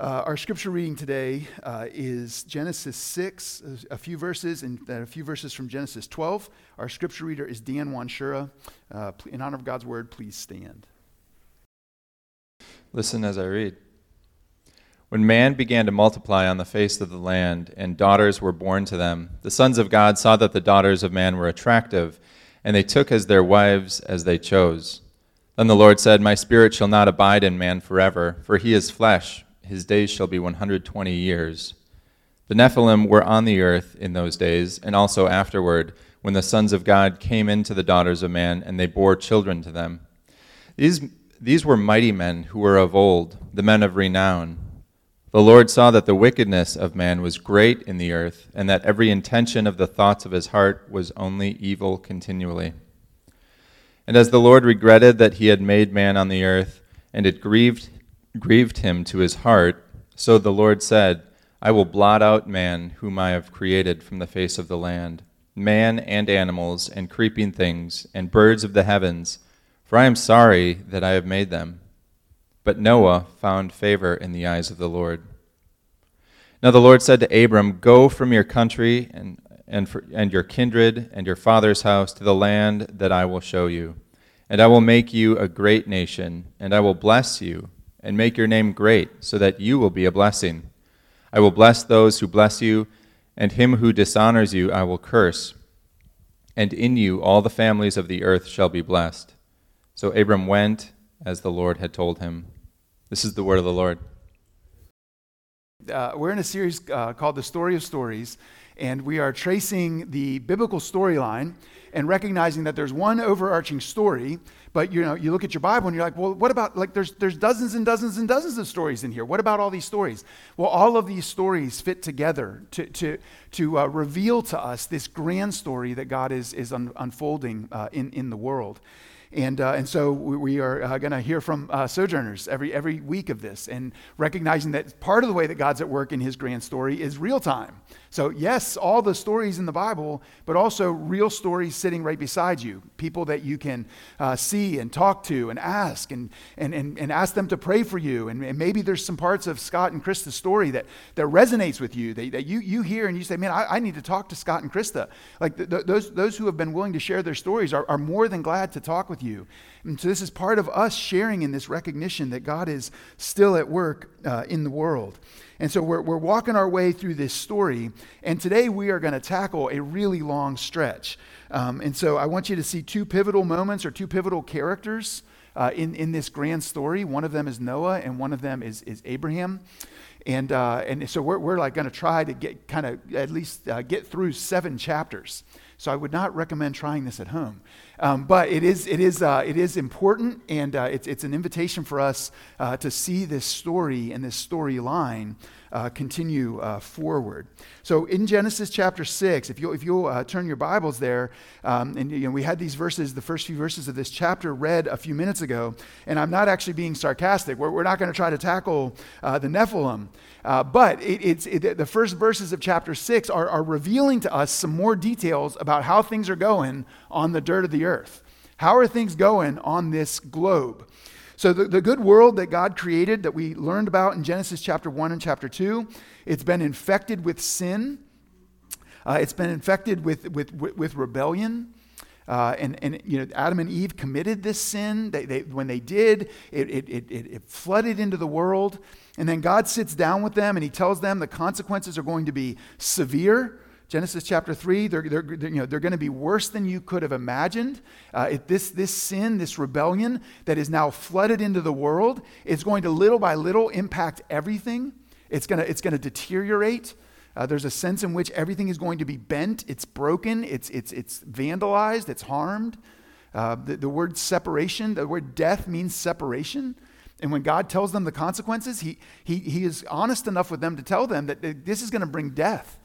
Our scripture reading today is Genesis 6, a few verses, and a few verses from Genesis 12. Our scripture reader is Dan Wanshura. In honor of God's word, please stand. Listen as I read. When man began to multiply on the face of the land, and daughters were born to them, the sons of God saw that the daughters of man were attractive, and they took as their wives as they chose. Then the Lord said, "My spirit shall not abide in man forever, for he is flesh. His days shall be 120 years. The Nephilim were on the earth in those days, and also afterward, when the sons of God came into the daughters of man, and they bore children to them. These were mighty men who were of old, the men of renown. The Lord saw that the wickedness of man was great in the earth, and that every intention of the thoughts of his heart was only evil continually. And as the Lord regretted that he had made man on the earth, and it grieved him to his heart, so the Lord said, I will blot out man whom I have created from the face of the land, man and animals and creeping things and birds of the heavens, for I am sorry that I have made them. But Noah found favor in the eyes of the Lord. Now the Lord said to Abram, Go from your country and your kindred and your father's house to the land that I will show you, and I will make you a great nation, and I will bless you, and make your name great, so that you will be a blessing. I will bless those who bless you, and him who dishonors you I will curse. And in you all the families of the earth shall be blessed." So Abram went as the Lord had told him. This is the word of the Lord. We're in a series called The Story of Stories, and we are tracing the biblical storyline and recognizing that there's one overarching story. But you look at your Bible and you're like, well, what about, like, there's dozens and dozens and dozens of stories in here. What about all these stories? Well, all of these stories fit together to reveal to us this grand story that God is unfolding in the world. And so we are going to hear from sojourners every week of this, and recognizing that part of the way that God's at work in his grand story is real time. So yes, all the stories in the Bible, but also real stories sitting right beside you, people that you can see and talk to and ask and ask them to pray for you. And maybe there's some parts of Scott and Krista's story that resonates with you, that you hear and you say, man, I need to talk to Scott and Krista. Like those who have been willing to share their stories are more than glad to talk with you. And so this is part of us sharing in this recognition that God is still at work in the world. And so we're walking our way through this story, and today we are going to tackle a really long stretch. And so I want you to see two pivotal moments or two pivotal characters in this grand story. One of them is Noah, and one of them is Abraham. And so we're like going to try to get kind of at least get through 7 chapters. So I would not recommend trying this at home, but it is important, and it's an invitation for us to see this story and this storyline continue forward. So in Genesis chapter 6, if you'll turn your Bibles there, and we had these verses, the first few verses of this chapter, read a few minutes ago, and I'm not actually being sarcastic. We're not going to try to tackle the Nephilim, but the first verses of chapter 6 are revealing to us some more details about how things are going on the dirt of the earth. How are things going on this globe? So the good world that God created, that we learned about in Genesis chapter 1 and chapter 2, it's been infected with sin. It's been infected with rebellion. And Adam and Eve committed this sin. When they did, it flooded into the world. And then God sits down with them and he tells them the consequences are going to be severe. Genesis chapter 3, they're going to be worse than you could have imagined. This sin, this rebellion that is now flooded into the world, is going to little by little impact everything. It's going to deteriorate. There's a sense in which everything is going to be bent. It's broken. It's vandalized. It's harmed. The word separation, the word death, means separation. And when God tells them the consequences, he is honest enough with them to tell them that this is going to bring death.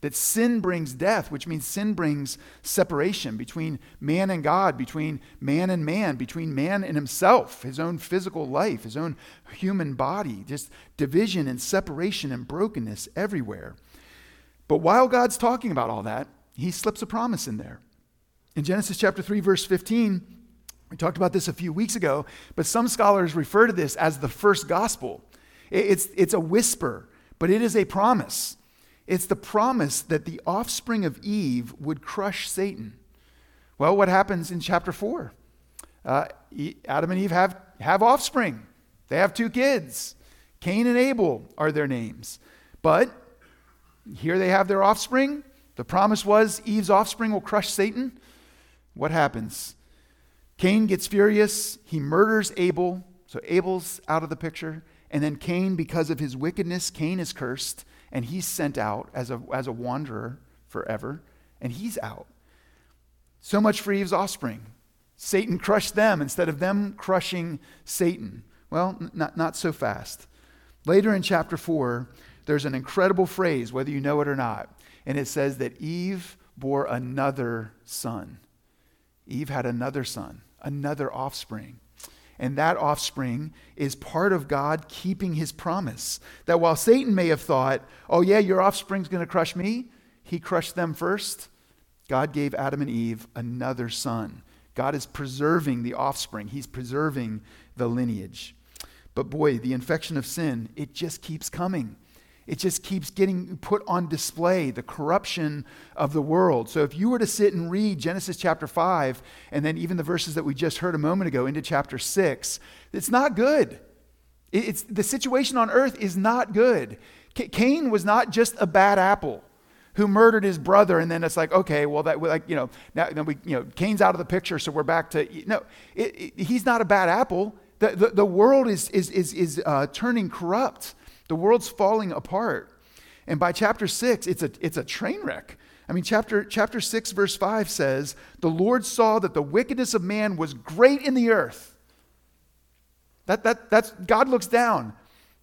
That sin brings death, which means sin brings separation between man and God, between man and man, between man and himself, his own physical life, his own human body, just division and separation and brokenness everywhere. But while God's talking about all that, he slips a promise in there. In Genesis chapter 3, verse 15, we talked about this a few weeks ago, but some scholars refer to this as the first gospel. It's a whisper, but it is a promise. It's the promise that the offspring of Eve would crush Satan. Well, what happens in chapter 4? Adam and Eve have offspring. They have two kids. Cain and Abel are their names. But here they have their offspring. The promise was Eve's offspring will crush Satan. What happens? Cain gets furious. He murders Abel. So Abel's out of the picture. And then Cain, because of his wickedness, Cain is cursed. And he's sent out as a wanderer forever. And he's out. So much for Eve's offspring. Satan crushed them instead of them crushing Satan. Well, not so fast. Later in chapter 4, there's an incredible phrase, whether you know it or not. And it says that Eve bore another son. Eve had another son, another offspring. And that offspring is part of God keeping his promise. That while Satan may have thought, oh yeah, your offspring's going to crush me, he crushed them first. God gave Adam and Eve another son. God is preserving the offspring. He's preserving the lineage. But boy, the infection of sin, it just keeps coming. It just keeps getting put on display, the corruption of the world. So if you were to sit and read Genesis chapter 5, and then even the verses that we just heard a moment ago into chapter 6, it's not good. It's the situation on earth is not good. Cain was not just a bad apple who murdered his brother, and then it's like, okay, well, that, like, you know, now we, you know, Cain's out of the picture, so we're back to, no, he's not a bad apple. The world is turning corrupt. The world's falling apart. And by chapter 6, it's a train wreck. I mean, chapter 6, verse 5 says, the Lord saw that the wickedness of man was great in the earth. That's God looks down.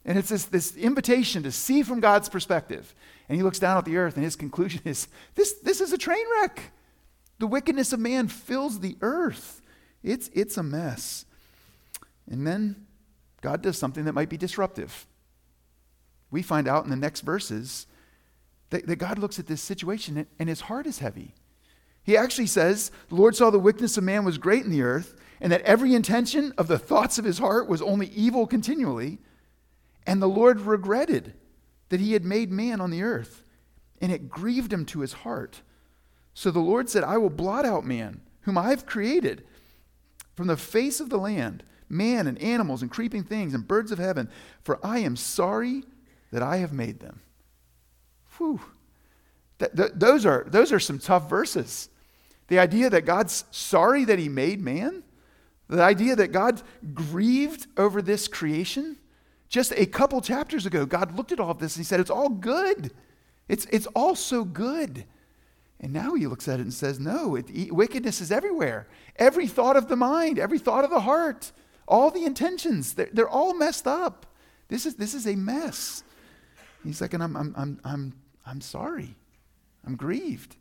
And it's this invitation to see from God's perspective. And he looks down at the earth, and his conclusion is, this is a train wreck. The wickedness of man fills the earth. It's a mess. And then God does something that might be disruptive. We find out in the next verses that God looks at this situation and his heart is heavy. He actually says, the Lord saw the wickedness of man was great in the earth, and that every intention of the thoughts of his heart was only evil continually. And the Lord regretted that he had made man on the earth, and it grieved him to his heart. So the Lord said, I will blot out man, whom I have created from the face of the land, man and animals and creeping things and birds of heaven, for I am sorry that I have made them. Whew. Those are some tough verses. The idea that God's sorry that he made man, the idea that God grieved over this creation. Just a couple chapters ago, God looked at all of this and he said, it's all good. It's all so good. And now he looks at it and says, no, wickedness is everywhere. Every thought of the mind, every thought of the heart, all the intentions, they're all messed up. This is a mess. He's like, and I'm sorry. I'm grieved.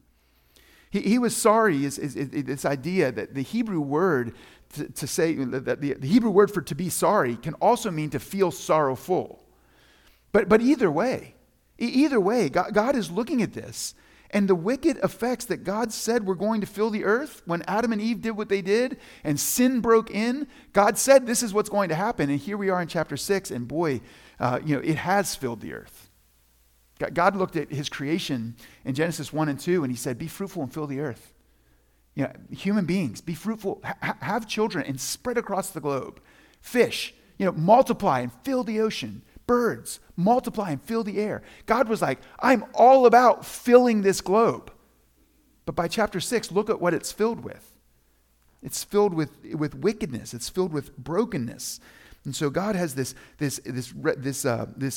He was sorry is this idea that the Hebrew word to say that the Hebrew word for to be sorry can also mean to feel sorrowful. But either way, God is looking at this, and the wicked effects that God said were going to fill the earth when Adam and Eve did what they did and sin broke in. God said this is what's going to happen, and here we are in chapter 6, and boy, it has filled the earth. God looked at his creation in Genesis 1 and 2, and he said, be fruitful and fill the earth. You know, human beings, be fruitful, have children and spread across the globe. Fish, multiply and fill the ocean. Birds, multiply and fill the air. God was like, I'm all about filling this globe. But by chapter 6, look at what it's filled with. It's filled with wickedness. It's filled with brokenness. And so God has this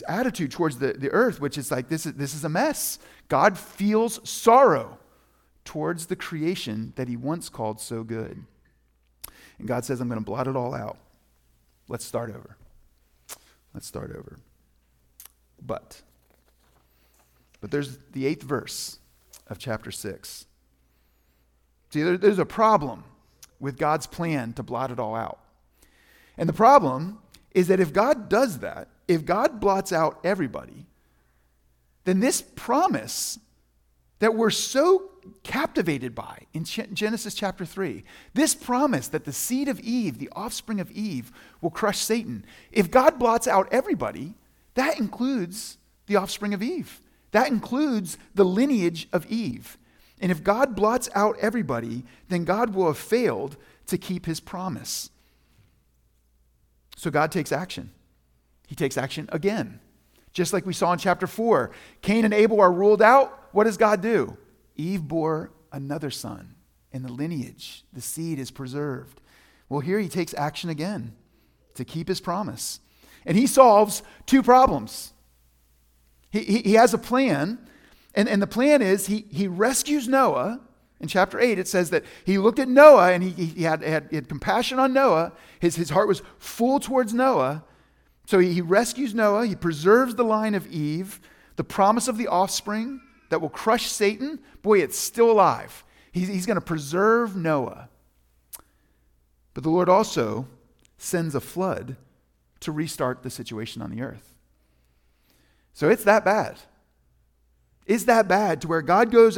attitude towards the earth, which is like, this is a mess. God feels sorrow towards the creation that he once called so good. And God says, I'm going to blot it all out. Let's start over. But there's the 8th verse of chapter 6. See, there's a problem with God's plan to blot it all out. And the problem is that if God does that, if God blots out everybody, then this promise that we're so captivated by in Genesis chapter 3, this promise that the seed of Eve, the offspring of Eve, will crush Satan. If God blots out everybody, That includes the offspring of Eve. That includes the lineage of Eve. And if God blots out everybody, then God will have failed to keep his promise. So God takes action. He takes action again. Just like we saw in chapter 4, Cain and Abel are ruled out. What does God do? Eve bore another son, and the lineage, the seed, is preserved. Well, here he takes action again to keep his promise. And he solves two problems. He has a plan, and the plan is he rescues Noah. In chapter 8, it says that he looked at Noah and he had compassion on Noah. His heart was full towards Noah. So he rescues Noah. He preserves the line of Eve, the promise of the offspring that will crush Satan. Boy, it's still alive. He's going to preserve Noah. But the Lord also sends a flood to restart the situation on the earth. So it's that bad. It's that bad to where God goes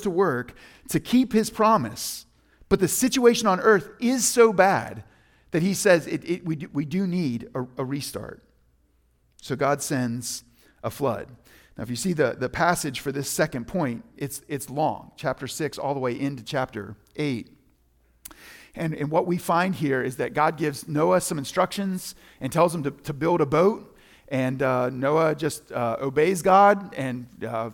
to work to keep his promise, but the situation on earth is so bad that he says we do need a restart. So God sends a flood. Now, if you see the passage for this second point, it's long, chapter 6 all the way into chapter 8. And what we find here is that God gives Noah some instructions and tells him to build a boat. And Noah just obeys God and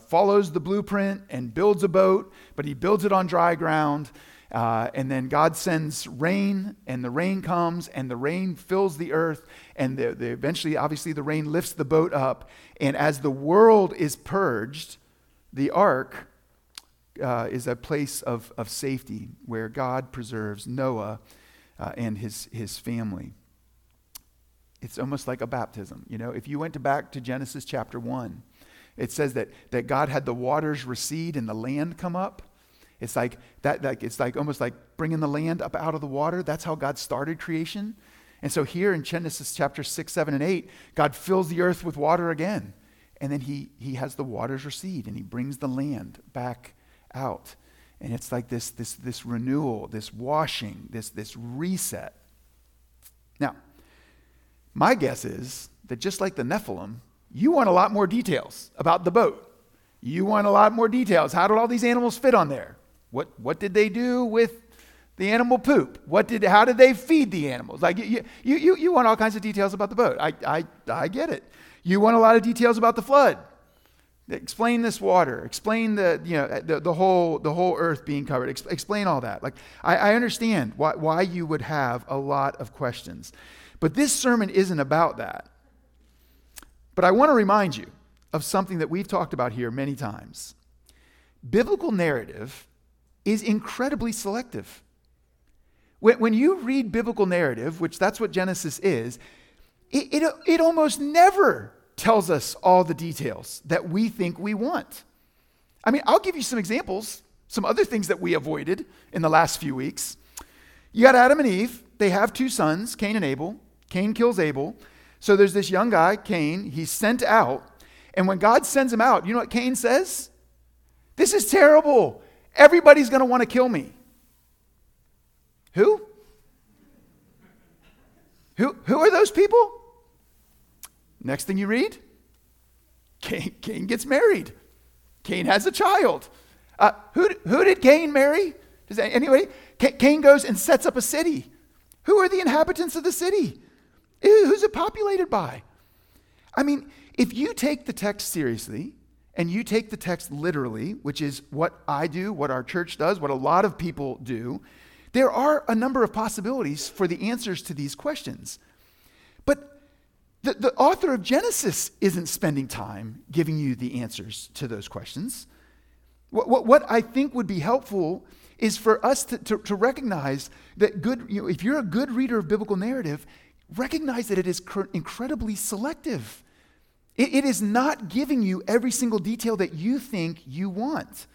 follows the blueprint and builds a boat, but he builds it on dry ground. And then God sends rain, and the rain comes, and the rain fills the earth. And eventually, obviously, the rain lifts the boat up. And as the world is purged, the ark is a place of safety where God preserves Noah and his family. It's almost like a baptism. You know, if you went back to Genesis chapter 1, it says that God had the waters recede and the land come up. It's like that. It's like almost like bringing the land up out of the water. That's how God started creation. And so here in Genesis chapter 6, 7, and 8, God fills the earth with water again. And then he has the waters recede and he brings the land back out. And it's like this renewal, this washing, this reset. Now, my guess is that just like the Nephilim, you want a lot more details about the boat. You want a lot more details. How did all these animals fit on there? What did they do with the animal poop? How did they feed the animals? Like you want all kinds of details about the boat. I get it. You want a lot of details about the flood. Explain this water. Explain the whole earth being covered. Explain all that. Like I understand why you would have a lot of questions. But this sermon isn't about that. But I want to remind you of something that we've talked about here many times. Biblical narrative is incredibly selective. When you read biblical narrative, which that's what Genesis is, it almost never tells us all the details that we think we want. I mean, I'll give you some examples, some other things that we avoided in the last few weeks. You got Adam and Eve. They have two sons, Cain and Abel. Cain kills Abel. So there's this young guy, Cain. He's sent out. And when God sends him out, you know what Cain says? This is terrible. Everybody's going to want to kill me. Who? Who are those people? Next thing you read, Cain gets married. Cain has a child. Who did Cain marry? Does anybody? Cain goes and sets up a city. Who are the inhabitants of the city? Who's it populated by? I mean, if you take the text seriously and you take the text literally, which is what I do, what our church does, what a lot of people do, there are a number of possibilities for the answers to these questions. But the author of Genesis isn't spending time giving you the answers to those questions. What I think would be helpful is for us to recognize that if you're a good reader of biblical narrative, recognize that it is incredibly selective. It is not giving you every single detail that you think you want.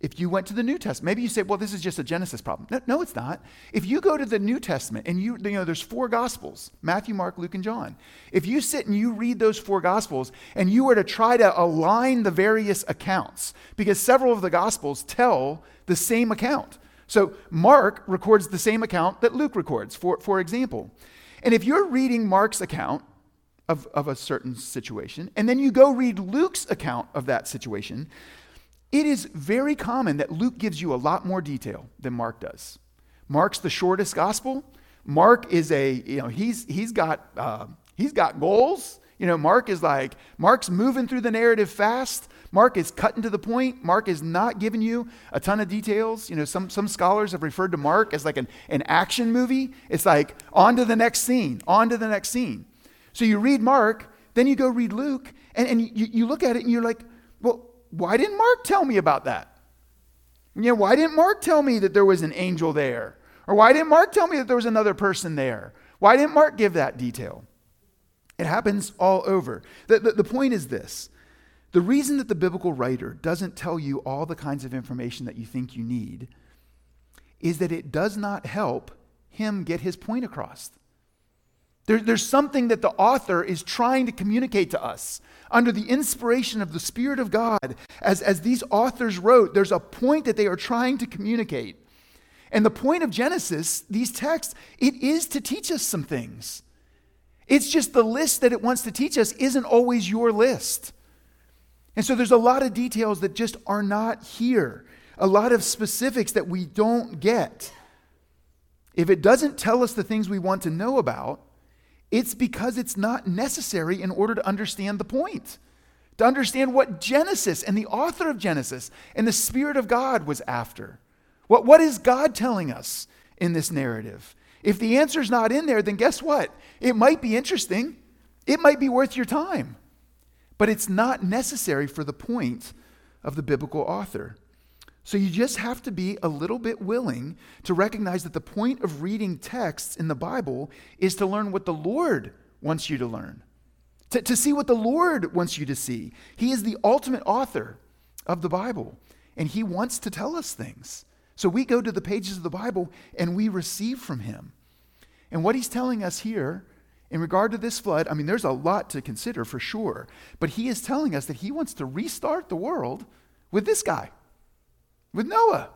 If you went to the New Testament, maybe you say, well, this is just a Genesis problem. No, it's not. If you go to the New Testament and there's four Gospels, Matthew, Mark, Luke, and John. If you sit and you read those four Gospels and you were to try to align the various accounts, because several of the Gospels tell the same account. So Mark records the same account that Luke records, for example. And if you're reading Mark's account of a certain situation, and then you go read Luke's account of that situation, it is very common that Luke gives you a lot more detail than Mark does. Mark's the shortest gospel. Mark is he's got goals. You know, Mark's moving through the narrative fast. Mark is cutting to the point. Mark is not giving you a ton of details. You know, some scholars have referred to Mark as like an action movie. It's like, on to the next scene, on to the next scene. So you read Mark, then you go read Luke, and you look at it and you're like, well, why didn't Mark tell me about that? You know, why didn't Mark tell me that there was an angel there? Or why didn't Mark tell me that there was another person there? Why didn't Mark give that detail? It happens all over. The point is this. The reason that the biblical writer doesn't tell you all the kinds of information that you think you need is that it does not help him get his point across. There's something that the author is trying to communicate to us under the inspiration of the Spirit of God. As these authors wrote, there's a point that they are trying to communicate. And the point of Genesis, these texts, it is to teach us some things. It's just the list that it wants to teach us isn't always your list. And so there's a lot of details that just are not here. A lot of specifics that we don't get. If it doesn't tell us the things we want to know about, it's because it's not necessary in order to understand the point, to understand what Genesis and the author of Genesis and the Spirit of God was after. What is God telling us in this narrative? If the answer's not in there, then guess what? It might be interesting. It might be worth your time. But it's not necessary for the point of the biblical author. So you just have to be a little bit willing to recognize that the point of reading texts in the Bible is to learn what the Lord wants you to learn, to see what the Lord wants you to see. He is the ultimate author of the Bible, and he wants to tell us things. So we go to the pages of the Bible and we receive from him. And what he's telling us here in regard to this flood, I mean, there's a lot to consider for sure, but he is telling us that he wants to restart the world with this guy. With Noah.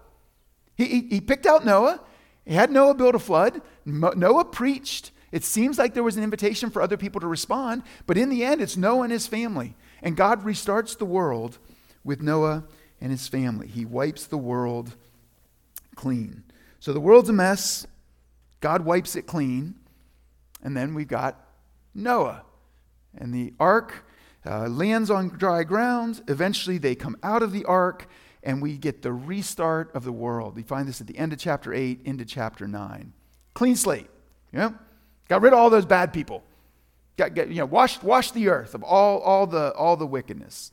He picked out Noah. He had Noah build a flood. Noah preached. It seems like there was an invitation for other people to respond, but in the end, it's Noah and his family. And God restarts the world with Noah and his family. He wipes the world clean. So the world's a mess. God wipes it clean. And then we've got Noah. And the ark lands on dry ground. Eventually, they come out of the ark. And we get the restart of the world. We find this at the end of chapter 8, into chapter 9. Clean slate. You know? Got rid of all those bad people. Washed the earth of all the wickedness.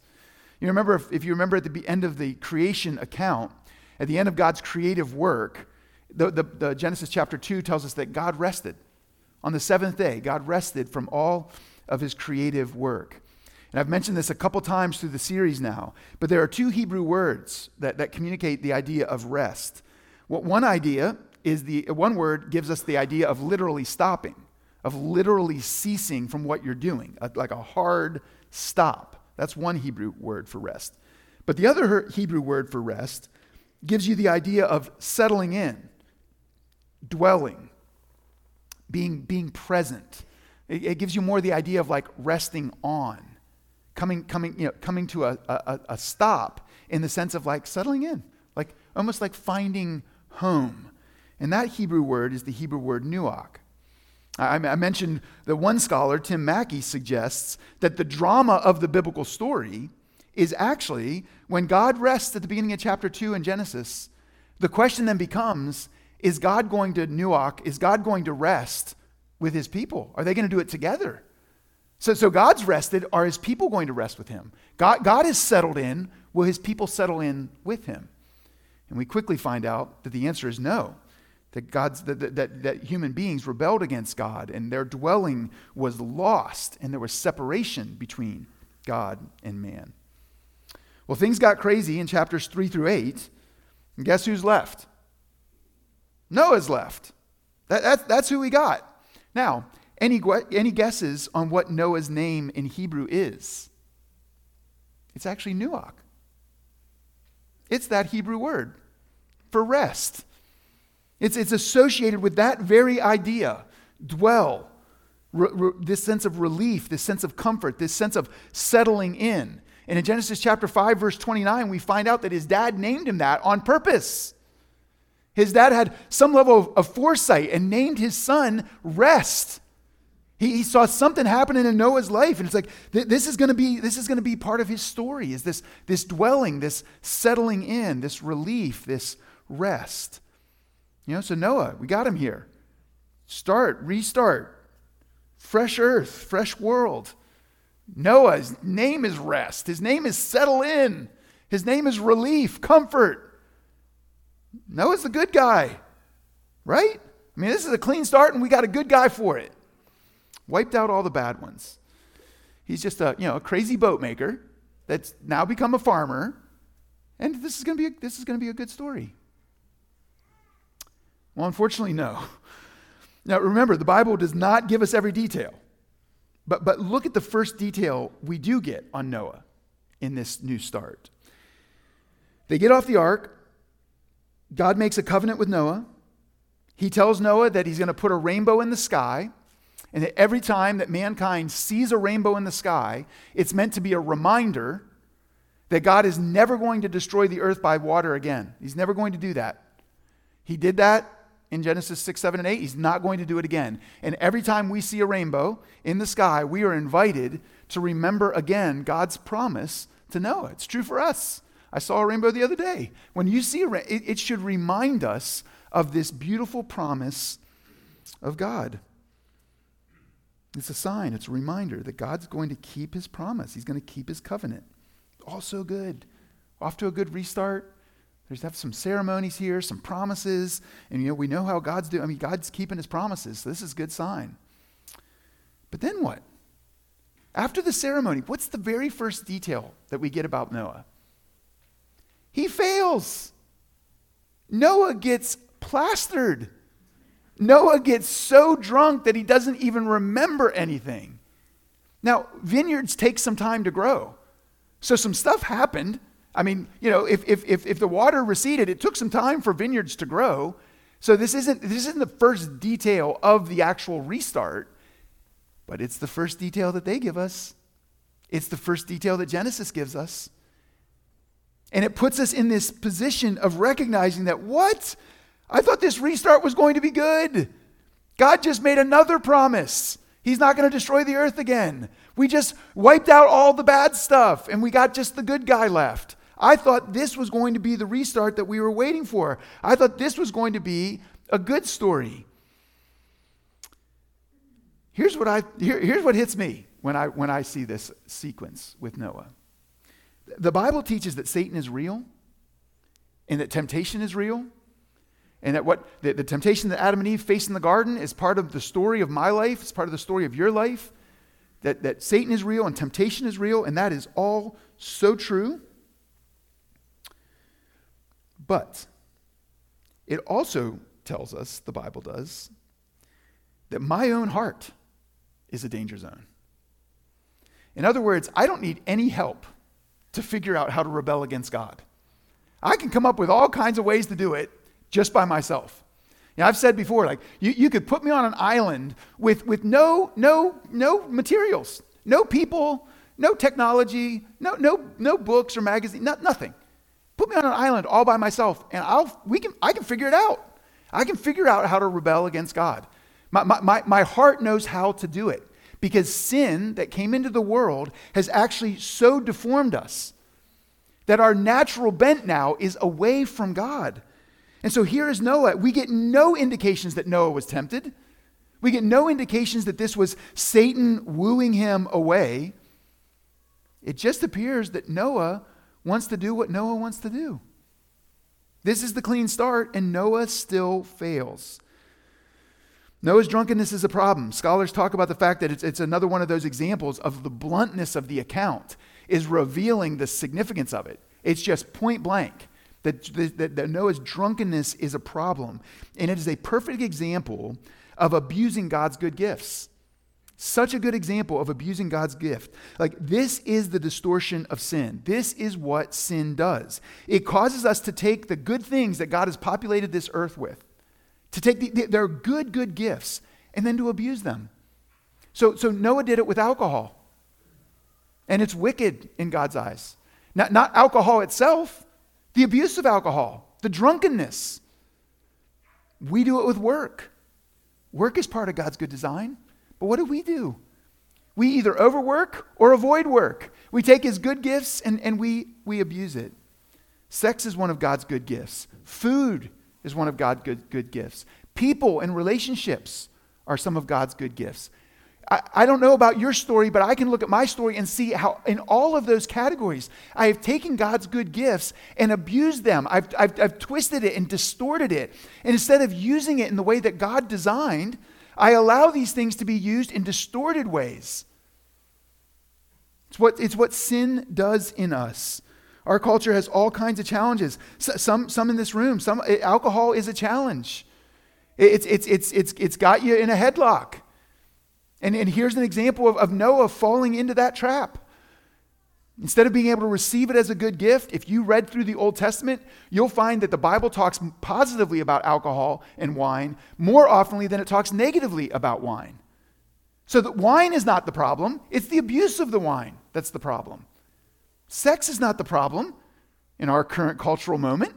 You remember, if you remember at the end of the creation account, at the end of God's creative work, the Genesis chapter 2 tells us that God rested. On the seventh day, God rested from all of his creative work. And I've mentioned this a couple times through the series now, but there are two Hebrew words that communicate the idea of rest. One word gives us the idea of literally stopping, of literally ceasing from what you're doing, like a hard stop. That's one Hebrew word for rest. But the other Hebrew word for rest gives you the idea of settling in, dwelling, being present. It gives you more the idea of like resting on. Coming to a stop in the sense of like settling in, like almost like finding home. And that Hebrew word is the Hebrew word nuach. I mentioned that one scholar, Tim Mackey, suggests that the drama of the biblical story is actually when God rests at the beginning of chapter 2 in Genesis, the question then becomes, is God going to nuach? Is God going to rest with his people? Are they going to do it together? So God's rested. Are his people going to rest with him? God is settled in. Will his people settle in with him? And we quickly find out that the answer is no. That human beings rebelled against God and their dwelling was lost and there was separation between God and man. Well, things got crazy in chapters 3-8. And guess who's left? Noah's left. That's who we got. Now, any guesses on what Noah's name in Hebrew is? It's actually nuach. It's that Hebrew word for rest. It's associated with that very idea, dwell, this sense of relief, this sense of comfort, this sense of settling in. And in Genesis chapter 5, verse 29, we find out that his dad named him that on purpose. His dad had some level of foresight and named his son Rest. He saw something happening in Noah's life, and it's like, this is going to be part of his story, is this dwelling, this settling in, this relief, this rest. You know, so Noah, we got him here. Restart. Fresh earth, fresh world. Noah's name is rest. His name is settle in. His name is relief, comfort. Noah's the good guy, right? I mean, this is a clean start, and we got a good guy for it. Wiped out all the bad ones. He's just a crazy boat maker that's now become a farmer, and this is going to be a good story. Well, unfortunately, no. Now, remember, the Bible does not give us every detail, but look at the first detail we do get on Noah in this new start. They get off the ark. God makes a covenant with Noah. He tells Noah that he's going to put a rainbow in the sky, and that every time that mankind sees a rainbow in the sky, it's meant to be a reminder that God is never going to destroy the earth by water again. He's never going to do that. He did that in Genesis 6, 7, and 8. He's not going to do it again. And every time we see a rainbow in the sky, we are invited to remember again God's promise to Noah. It's true for us. I saw a rainbow the other day. When you see a rainbow, it should remind us of this beautiful promise of God. It's a sign, it's a reminder that God's going to keep his promise. He's going to keep his covenant. All so good. Off to a good restart. There's have some ceremonies here, some promises, and we know how God's doing. I mean, God's keeping his promises, so this is a good sign. But then what? After the ceremony, what's the very first detail that we get about Noah? He fails. Noah gets plastered. Noah gets so drunk that he doesn't even remember anything. Now, vineyards take some time to grow. So some stuff happened. I mean, if the water receded, it took some time for vineyards to grow. So this isn't the first detail of the actual restart, but it's the first detail that they give us. It's the first detail that Genesis gives us. And it puts us in this position of recognizing that, what? I thought this restart was going to be good. God just made another promise. He's not going to destroy the earth again. We just wiped out all the bad stuff, and we got just the good guy left. I thought this was going to be the restart that we were waiting for. I thought this was going to be a good story. Here's what hits me when I see this sequence with Noah. The Bible teaches that Satan is real, and that temptation is real, and that what the temptation that Adam and Eve faced in the garden is part of the story of my life. It's part of the story of your life. That Satan is real and temptation is real, and that is all so true. But it also tells us, the Bible does, that my own heart is a danger zone. In other words, I don't need any help to figure out how to rebel against God. I can come up with all kinds of ways to do it just by myself. You know, I've said before, like, you could put me on an island with no materials, no people, no technology, no books or magazines, nothing. Put me on an island all by myself, and I can figure it out. I can figure out how to rebel against God. My heart knows how to do it, because sin that came into the world has actually so deformed us that our natural bent now is away from God. And so here is Noah. We get no indications that Noah was tempted. We get no indications that this was Satan wooing him away. It just appears that Noah wants to do what Noah wants to do. This is the clean start, and Noah still fails. Noah's drunkenness is a problem. Scholars talk about the fact that it's another one of those examples of the bluntness of the account is revealing the significance of it. It's just point blank. That Noah's drunkenness is a problem. And it is a perfect example of abusing God's good gifts. Such a good example of abusing God's gift. Like, this is the distortion of sin. This is what sin does. It causes us to take the good things that God has populated this earth with, to take their good gifts, and then to abuse them. So Noah did it with alcohol. And it's wicked in God's eyes. Not alcohol itself, the abuse of alcohol, the drunkenness. We do it with work. Work is part of God's good design. But what do? We either overwork or avoid work. We take his good gifts and we abuse it. Sex is one of God's good gifts. Food is one of God's good gifts. People and relationships are some of God's good gifts. I don't know about your story, but I can look at my story and see how in all of those categories, I have taken God's good gifts and abused them. I've twisted it and distorted it. And instead of using it in the way that God designed, I allow these things to be used in distorted ways. It's what sin does in us. Our culture has all kinds of challenges. Some in this room. Some alcohol is a challenge. It's got you in a headlock. And here's an example of Noah falling into that trap. Instead of being able to receive it as a good gift, if you read through the Old Testament, you'll find that the Bible talks positively about alcohol and wine more often than it talks negatively about wine. So that wine is not the problem. It's the abuse of the wine that's the problem. Sex is not the problem in our current cultural moment.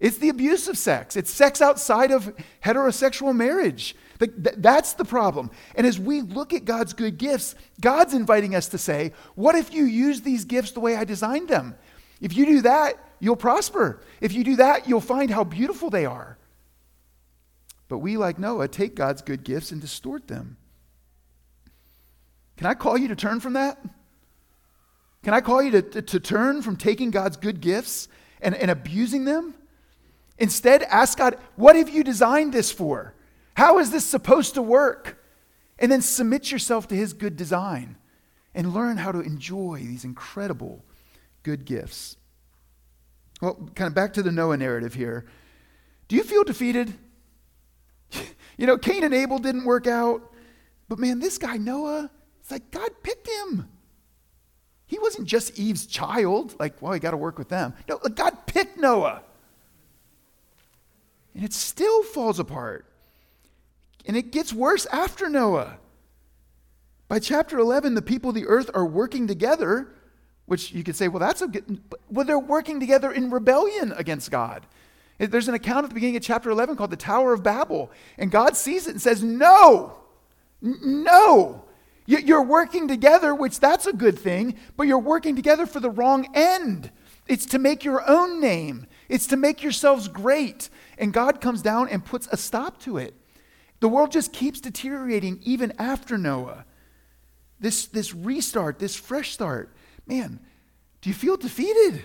It's the abuse of sex. It's sex outside of heterosexual marriage. That's the problem. And as we look at God's good gifts, God's inviting us to say, what if you use these gifts the way I designed them? If you do that, you'll prosper. If you do that, you'll find how beautiful they are. But we, like Noah, take God's good gifts and distort them. Can I call you to turn from that? Can I call you to turn from taking God's good gifts and abusing them? Instead, ask God, what have you designed this for? How is this supposed to work? And then submit yourself to his good design and learn how to enjoy these incredible good gifts. Well, kind of back to the Noah narrative here. Do you feel defeated? You know, Cain and Abel didn't work out, but man, this guy Noah, it's like God picked him. He wasn't just Eve's child, like, well, you got to work with them. No, God picked Noah. And it still falls apart. And it gets worse after Noah. By chapter 11, the people of the earth are working together, which you could say, well, that's a good... Well, they're working together in rebellion against God. There's an account at the beginning of chapter 11 called the Tower of Babel. And God sees it and says, no, you're working together, which that's a good thing, but you're working together for the wrong end. It's to make your own name. It's to make yourselves great. And God comes down and puts a stop to it. The world just keeps deteriorating even after Noah. This restart, this fresh start. Man, do you feel defeated?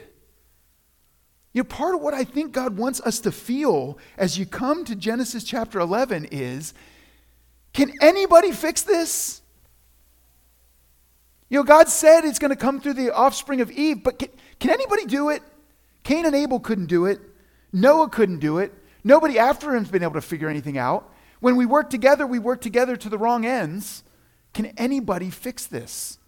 You know, part of what I think God wants us to feel as you come to Genesis chapter 11 is, can anybody fix this? You know, God said it's going to come through the offspring of Eve, but can anybody do it? Cain and Abel couldn't do it. Noah couldn't do it. Nobody after him's been able to figure anything out. When we work together to the wrong ends. Can anybody fix this?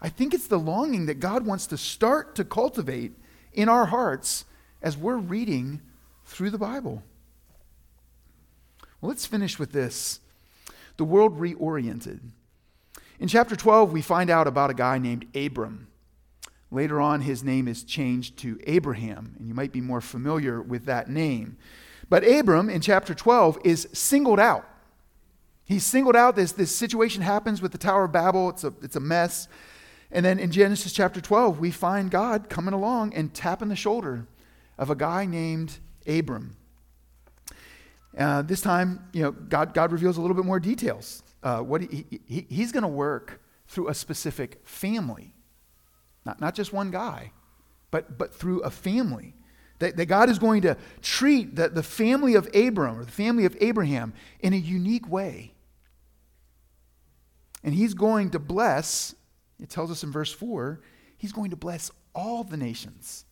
I think it's the longing that God wants to start to cultivate in our hearts as we're reading through the Bible. Well, let's finish with this. The world reoriented. In chapter 12, we find out about a guy named Abram. Later on, his name is changed to Abraham, and you might be more familiar with that name. But Abram, in chapter 12, is singled out. He's singled out. This situation happens with the Tower of Babel. It's a mess. And then in Genesis chapter 12, we find God coming along and tapping the shoulder of a guy named Abram. This time, you know, God reveals a little bit more details. He's going to work through a specific family. Not just one guy, but through a family. That God is going to treat the family of Abram or the family of Abraham in a unique way. And he's going to bless, it tells us in verse 4, he's going to bless all the nations.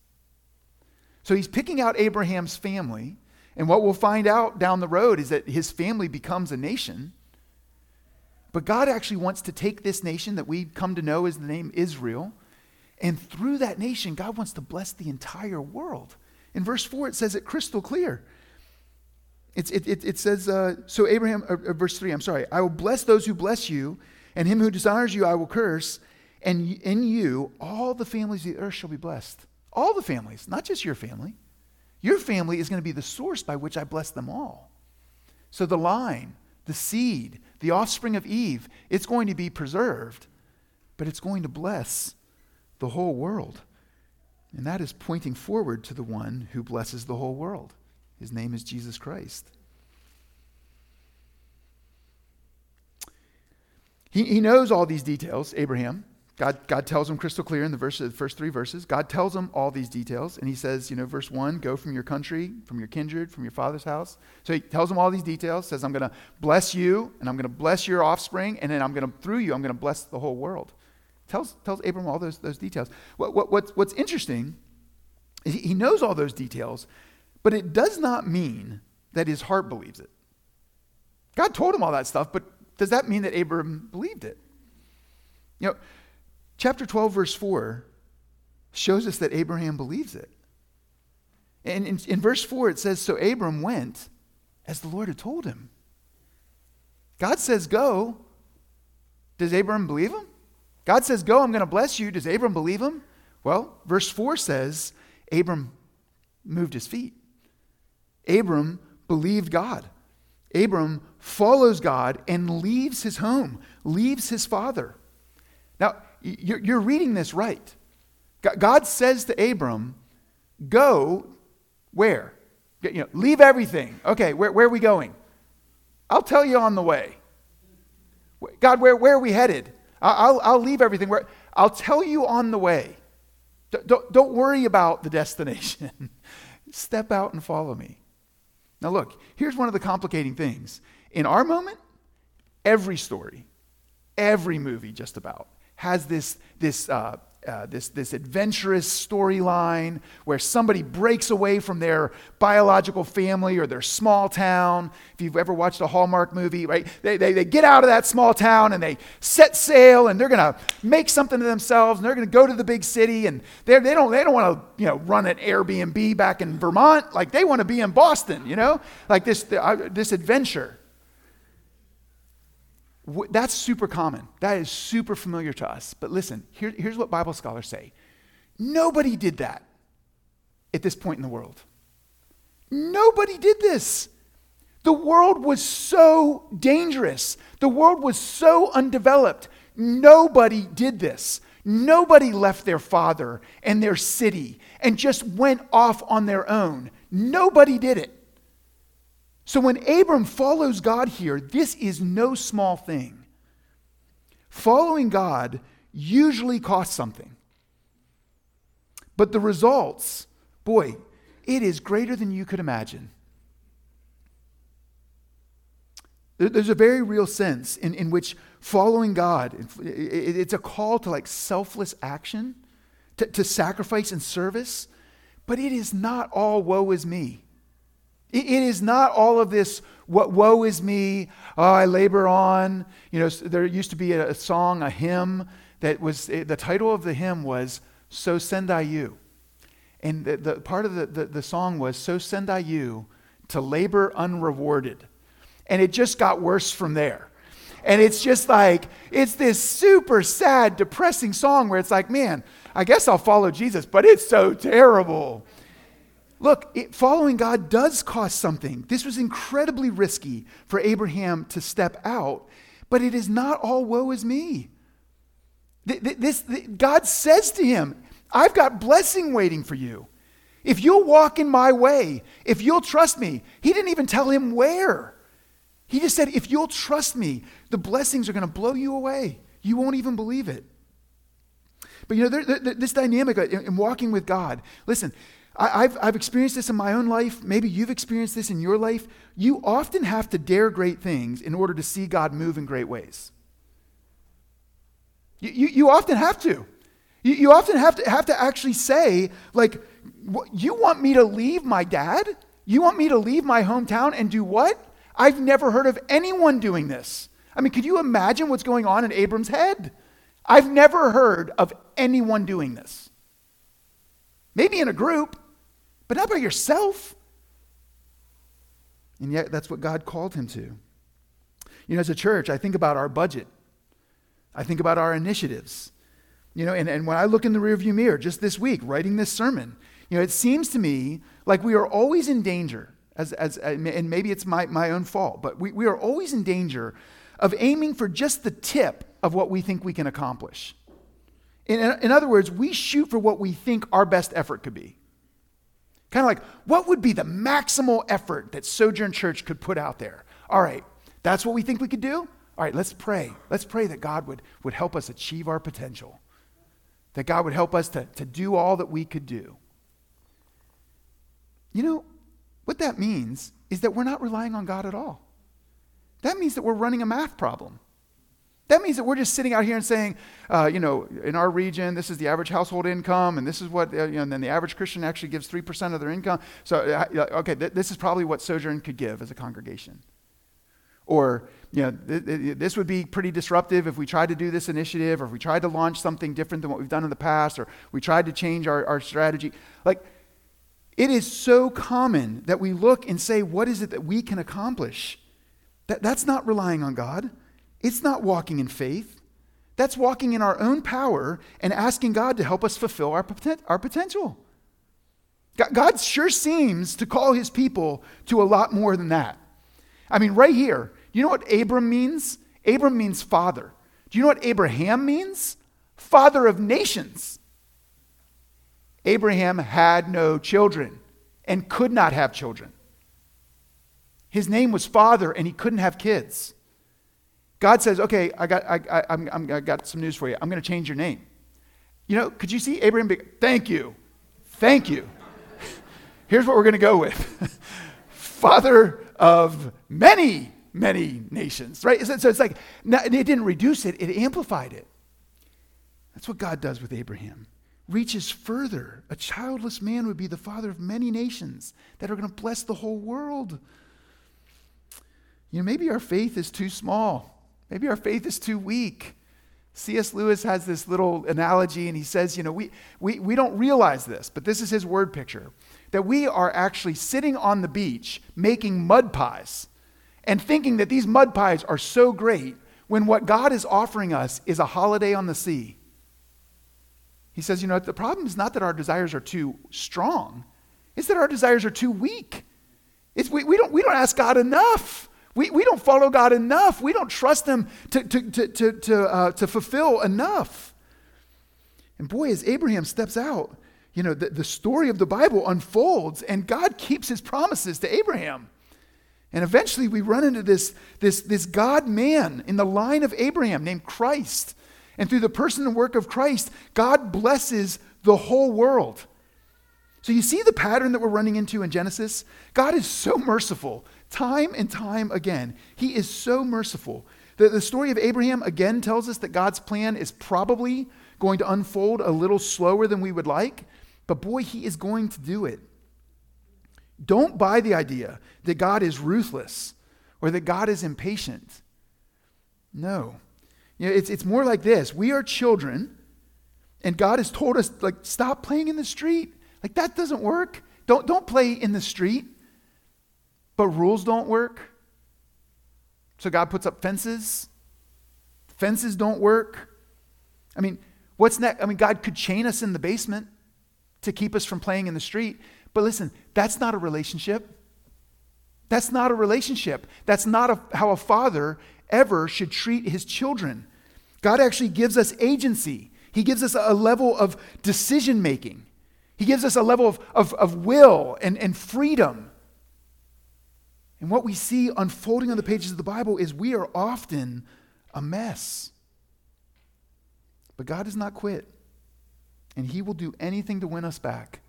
So he's picking out Abraham's family. And what we'll find out down the road is that his family becomes a nation. But God actually wants to take this nation that we come to know as the name Israel. And through that nation, God wants to bless the entire world. In verse 4, it says it crystal clear. It says, so Abraham, verse 3, I will bless those who bless you, and him who dishonors you I will curse, and in you all the families of the earth shall be blessed. All the families, not just your family. Your family is going to be the source by which I bless them all. So the line, the seed, the offspring of Eve, it's going to be preserved, but it's going to bless the whole world. And that is pointing forward to the one who blesses the whole world. His name is Jesus Christ. He knows all these details, Abraham. God tells him crystal clear in the first three verses. God tells him all these details. And he says, verse 1, go from your country, from your kindred, from your father's house. So he tells him all these details, says, I'm going to bless you, and I'm going to bless your offspring, and then through you, I'm going to bless the whole world. Tells Abraham all those details. What's interesting is he knows all those details, but it does not mean that his heart believes it. God told him all that stuff, but does that mean that Abraham believed it? Chapter 12, verse 4 shows us that Abraham believes it. And in verse 4, it says, so Abram went as the Lord had told him. God says, go. Does Abraham believe him? God says, go, I'm going to bless you. Does Abram believe him? Well, verse 4 says, Abram moved his feet. Abram believed God. Abram follows God and leaves his home, leaves his father. Now, you're reading this right. God says to Abram, go where? Leave everything. Okay, where are we going? I'll tell you on the way. God, where are we headed? I'll leave everything. I'll tell you on the way. Don't worry about the destination. Step out and follow me. Now look, here's one of the complicating things. In our moment, every story, every movie just about, has this adventurous storyline where somebody breaks away from their biological family or their small town. If you've ever watched a Hallmark movie, right? They get out of that small town and they set sail and they're going to make something of themselves and they're going to go to the big city, and they don't want to run an Airbnb back in Vermont. Like, they want to be in Boston, like this adventure. That's super common. That is super familiar to us. But listen, here's what Bible scholars say. Nobody did that at this point in the world. Nobody did this. The world was so dangerous. The world was so undeveloped. Nobody did this. Nobody left their father and their city and just went off on their own. Nobody did it. So when Abram follows God here, this is no small thing. Following God usually costs something. But the results, boy, it is greater than you could imagine. There's a very real sense in which following God, it's a call to selfless action, to sacrifice and service, but it is not all woe is me. It is not all of this, woe is me, oh, I labor on. There used to be a song, a hymn, that was, the title of the hymn was, So Send I You. And the part of the song was, so send I you to labor unrewarded. And it just got worse from there. And it's just it's this super sad, depressing song where it's man, I guess I'll follow Jesus, but it's so terrible. Look, following God does cost something. This was incredibly risky for Abraham to step out, but it is not all woe is me. God says to him, I've got blessing waiting for you. If you'll walk in my way, if you'll trust me. He didn't even tell him where. He just said, if you'll trust me, the blessings are going to blow you away. You won't even believe it. But this dynamic in walking with God, listen, I've experienced this in my own life. Maybe you've experienced this in your life. You often have to dare great things in order to see God move in great ways. You often have to. You often have to actually say, you want me to leave my dad? You want me to leave my hometown and do what? I've never heard of anyone doing this. I mean, could you imagine what's going on in Abram's head? I've never heard of anyone doing this. Maybe in a group, but not by yourself. And yet, that's what God called him to. As a church, I think about our budget. I think about our initiatives. You know, and when I look in the rearview mirror just this week, writing this sermon, you know, it seems to me like we are always in danger, and maybe it's my own fault, but we are always in danger of aiming for just the tip of what we think we can accomplish. In other words, we shoot for what we think our best effort could be. Kind of like, what would be the maximal effort that Sojourn Church could put out there? All right, that's what we think we could do? All right, let's pray. Let's pray that God would help us achieve our potential, that God would help us to do all that we could do. You know, what that means is that we're not relying on God at all. That means that we're running a math problem. That means that we're just sitting out here and saying, you know, in our region, this is the average household income, and this is what, you know, and then the average Christian actually gives 3% of their income. So, okay, this is probably what Sojourn could give as a congregation. Or, you know, this would be pretty disruptive if we tried to do this initiative, or if we tried to launch something different than what we've done in the past, or we tried to change our strategy. Like, it is so common that we look and say, what is it that we can accomplish? That's not relying on God. It's not walking in faith. That's walking in our own power and asking God to help us fulfill our potential. God sure seems to call his people to a lot more than that. I mean, right here, you know what Abram means? Abram means father. Do you know what Abraham means? Father of nations. Abraham had no children and could not have children. His name was Father, and he couldn't have kids. God says, okay, I got some news for you. I'm going to change your name. You know, could you see Abraham? Thank you. Here's what we're going to go with. Father of many, many nations, right? So it's like, it didn't reduce it. It amplified it. That's what God does with Abraham. Reaches further. A childless man would be the father of many nations that are going to bless the whole world. You know, maybe our faith is too small. Maybe our faith is too weak. C.S. Lewis has this little analogy, and he says, you know, we don't realize this, but this is his word picture, that we are actually sitting on the beach making mud pies and thinking that these mud pies are so great when what God is offering us is a holiday on the sea. He says, you know, the problem is not that our desires are too strong. It's that our desires are too weak. It's we don't ask God enough. We don't follow God enough. We don't trust him to fulfill enough. And boy, as Abraham steps out, you know, the story of the Bible unfolds, and God keeps his promises to Abraham. And eventually we run into this God-man in the line of Abraham named Christ. And through the person and work of Christ, God blesses the whole world. So you see the pattern that we're running into in Genesis? God is so merciful. Time and time again, he is so merciful. The story of Abraham again tells us that God's plan is probably going to unfold a little slower than we would like, but boy, he is going to do it. Don't buy the idea that God is ruthless or that God is impatient. No. You know, it's more like this. We are children, and God has told us, like, stop playing in the street. Like, that doesn't work. Don't play in the street. But rules don't work. So God puts up fences. Fences don't work. I mean, what's next? I mean, God could chain us in the basement to keep us from playing in the street. But listen, that's not a relationship. That's not a relationship. That's not how a father ever should treat his children. God actually gives us agency. He gives us a level of decision making. He gives us a level of will and freedom. And what we see unfolding on the pages of the Bible is we are often a mess. But God does not quit, and he will do anything to win us back.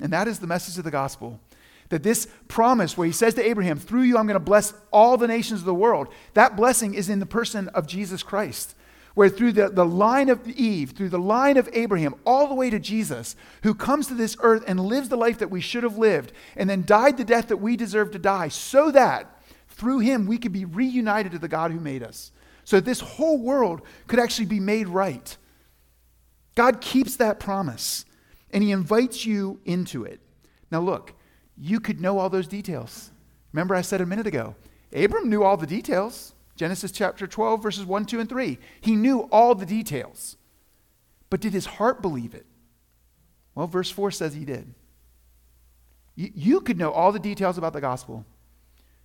And that is the message of the gospel, that this promise where he says to Abraham, through you I'm going to bless all the nations of the world, that blessing is in the person of Jesus Christ, where through the line of Eve, through the line of Abraham, all the way to Jesus, who comes to this earth and lives the life that we should have lived, and then died the death that we deserve to die, so that through him we could be reunited to the God who made us, so that this whole world could actually be made right. God keeps that promise, and he invites you into it. Now look, you could know all those details. Remember I said a minute ago, Abram knew all the details. Genesis chapter 12, verses 1, 2, and 3. He knew all the details. But did his heart believe it? Well, verse 4 says he did. You could know all the details about the gospel.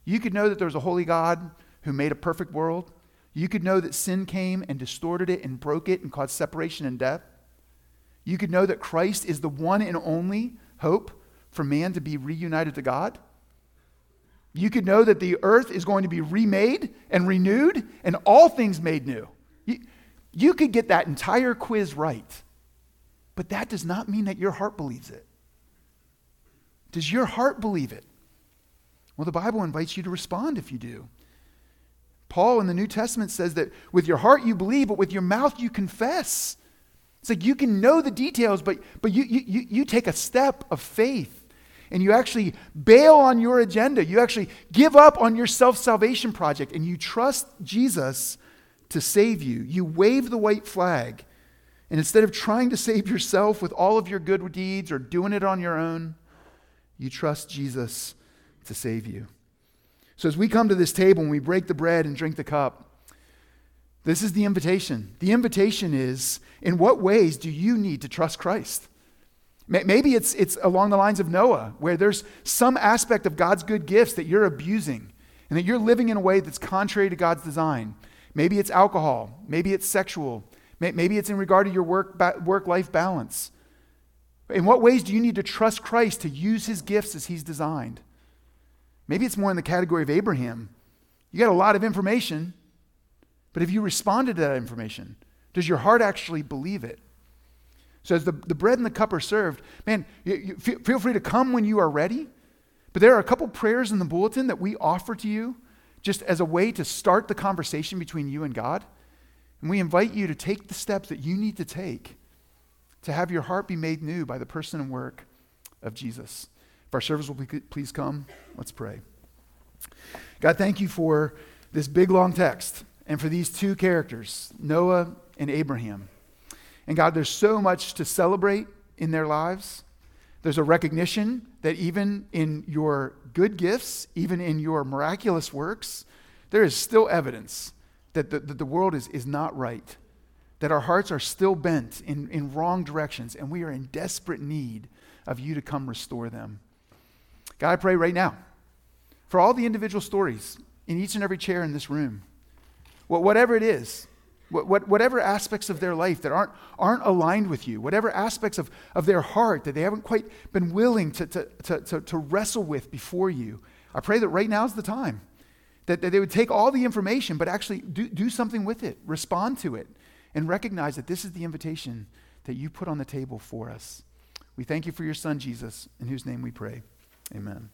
You could know that there was a holy God who made a perfect world. You could know that sin came and distorted it and broke it and caused separation and death. You could know that Christ is the one and only hope for man to be reunited to God. You could know that the earth is going to be remade and renewed and all things made new. You could get that entire quiz right, but that does not mean that your heart believes it. Does your heart believe it? Well, the Bible invites you to respond if you do. Paul in the New Testament says that with your heart you believe, but with your mouth you confess. It's like you can know the details, but you take a step of faith and you actually bail on your agenda. You actually give up on your self-salvation project and you trust Jesus to save you. You wave the white flag. And instead of trying to save yourself with all of your good deeds or doing it on your own, you trust Jesus to save you. So as we come to this table and we break the bread and drink the cup, this is the invitation. The invitation is, in what ways do you need to trust Christ? Maybe it's along the lines of Noah, where there's some aspect of God's good gifts that you're abusing and that you're living in a way that's contrary to God's design. Maybe it's alcohol. Maybe it's sexual. Maybe it's in regard to your work-life balance. In what ways do you need to trust Christ to use his gifts as he's designed? Maybe it's more in the category of Abraham. You got a lot of information, but have you responded to that information? Does your heart actually believe it? So as the bread and the cup are served, man, you feel free to come when you are ready. But there are a couple prayers in the bulletin that we offer to you just as a way to start the conversation between you and God. And we invite you to take the steps that you need to take to have your heart be made new by the person and work of Jesus. If our servers will please come, let's pray. God, thank you for this big, long text and for these two characters, Noah and Abraham. And God, there's so much to celebrate in their lives. There's a recognition that even in your good gifts, even in your miraculous works, there is still evidence that the world is not right, that our hearts are still bent in wrong directions, and we are in desperate need of you to come restore them. God, I pray right now for all the individual stories in each and every chair in this room, whatever it is, whatever aspects of their life that aren't aligned with you, whatever aspects of their heart that they haven't quite been willing to wrestle with before you, I pray that right now is the time, that they would take all the information but actually do something with it, respond to it, and recognize that this is the invitation that you put on the table for us. We thank you for your son, Jesus, in whose name we pray. Amen.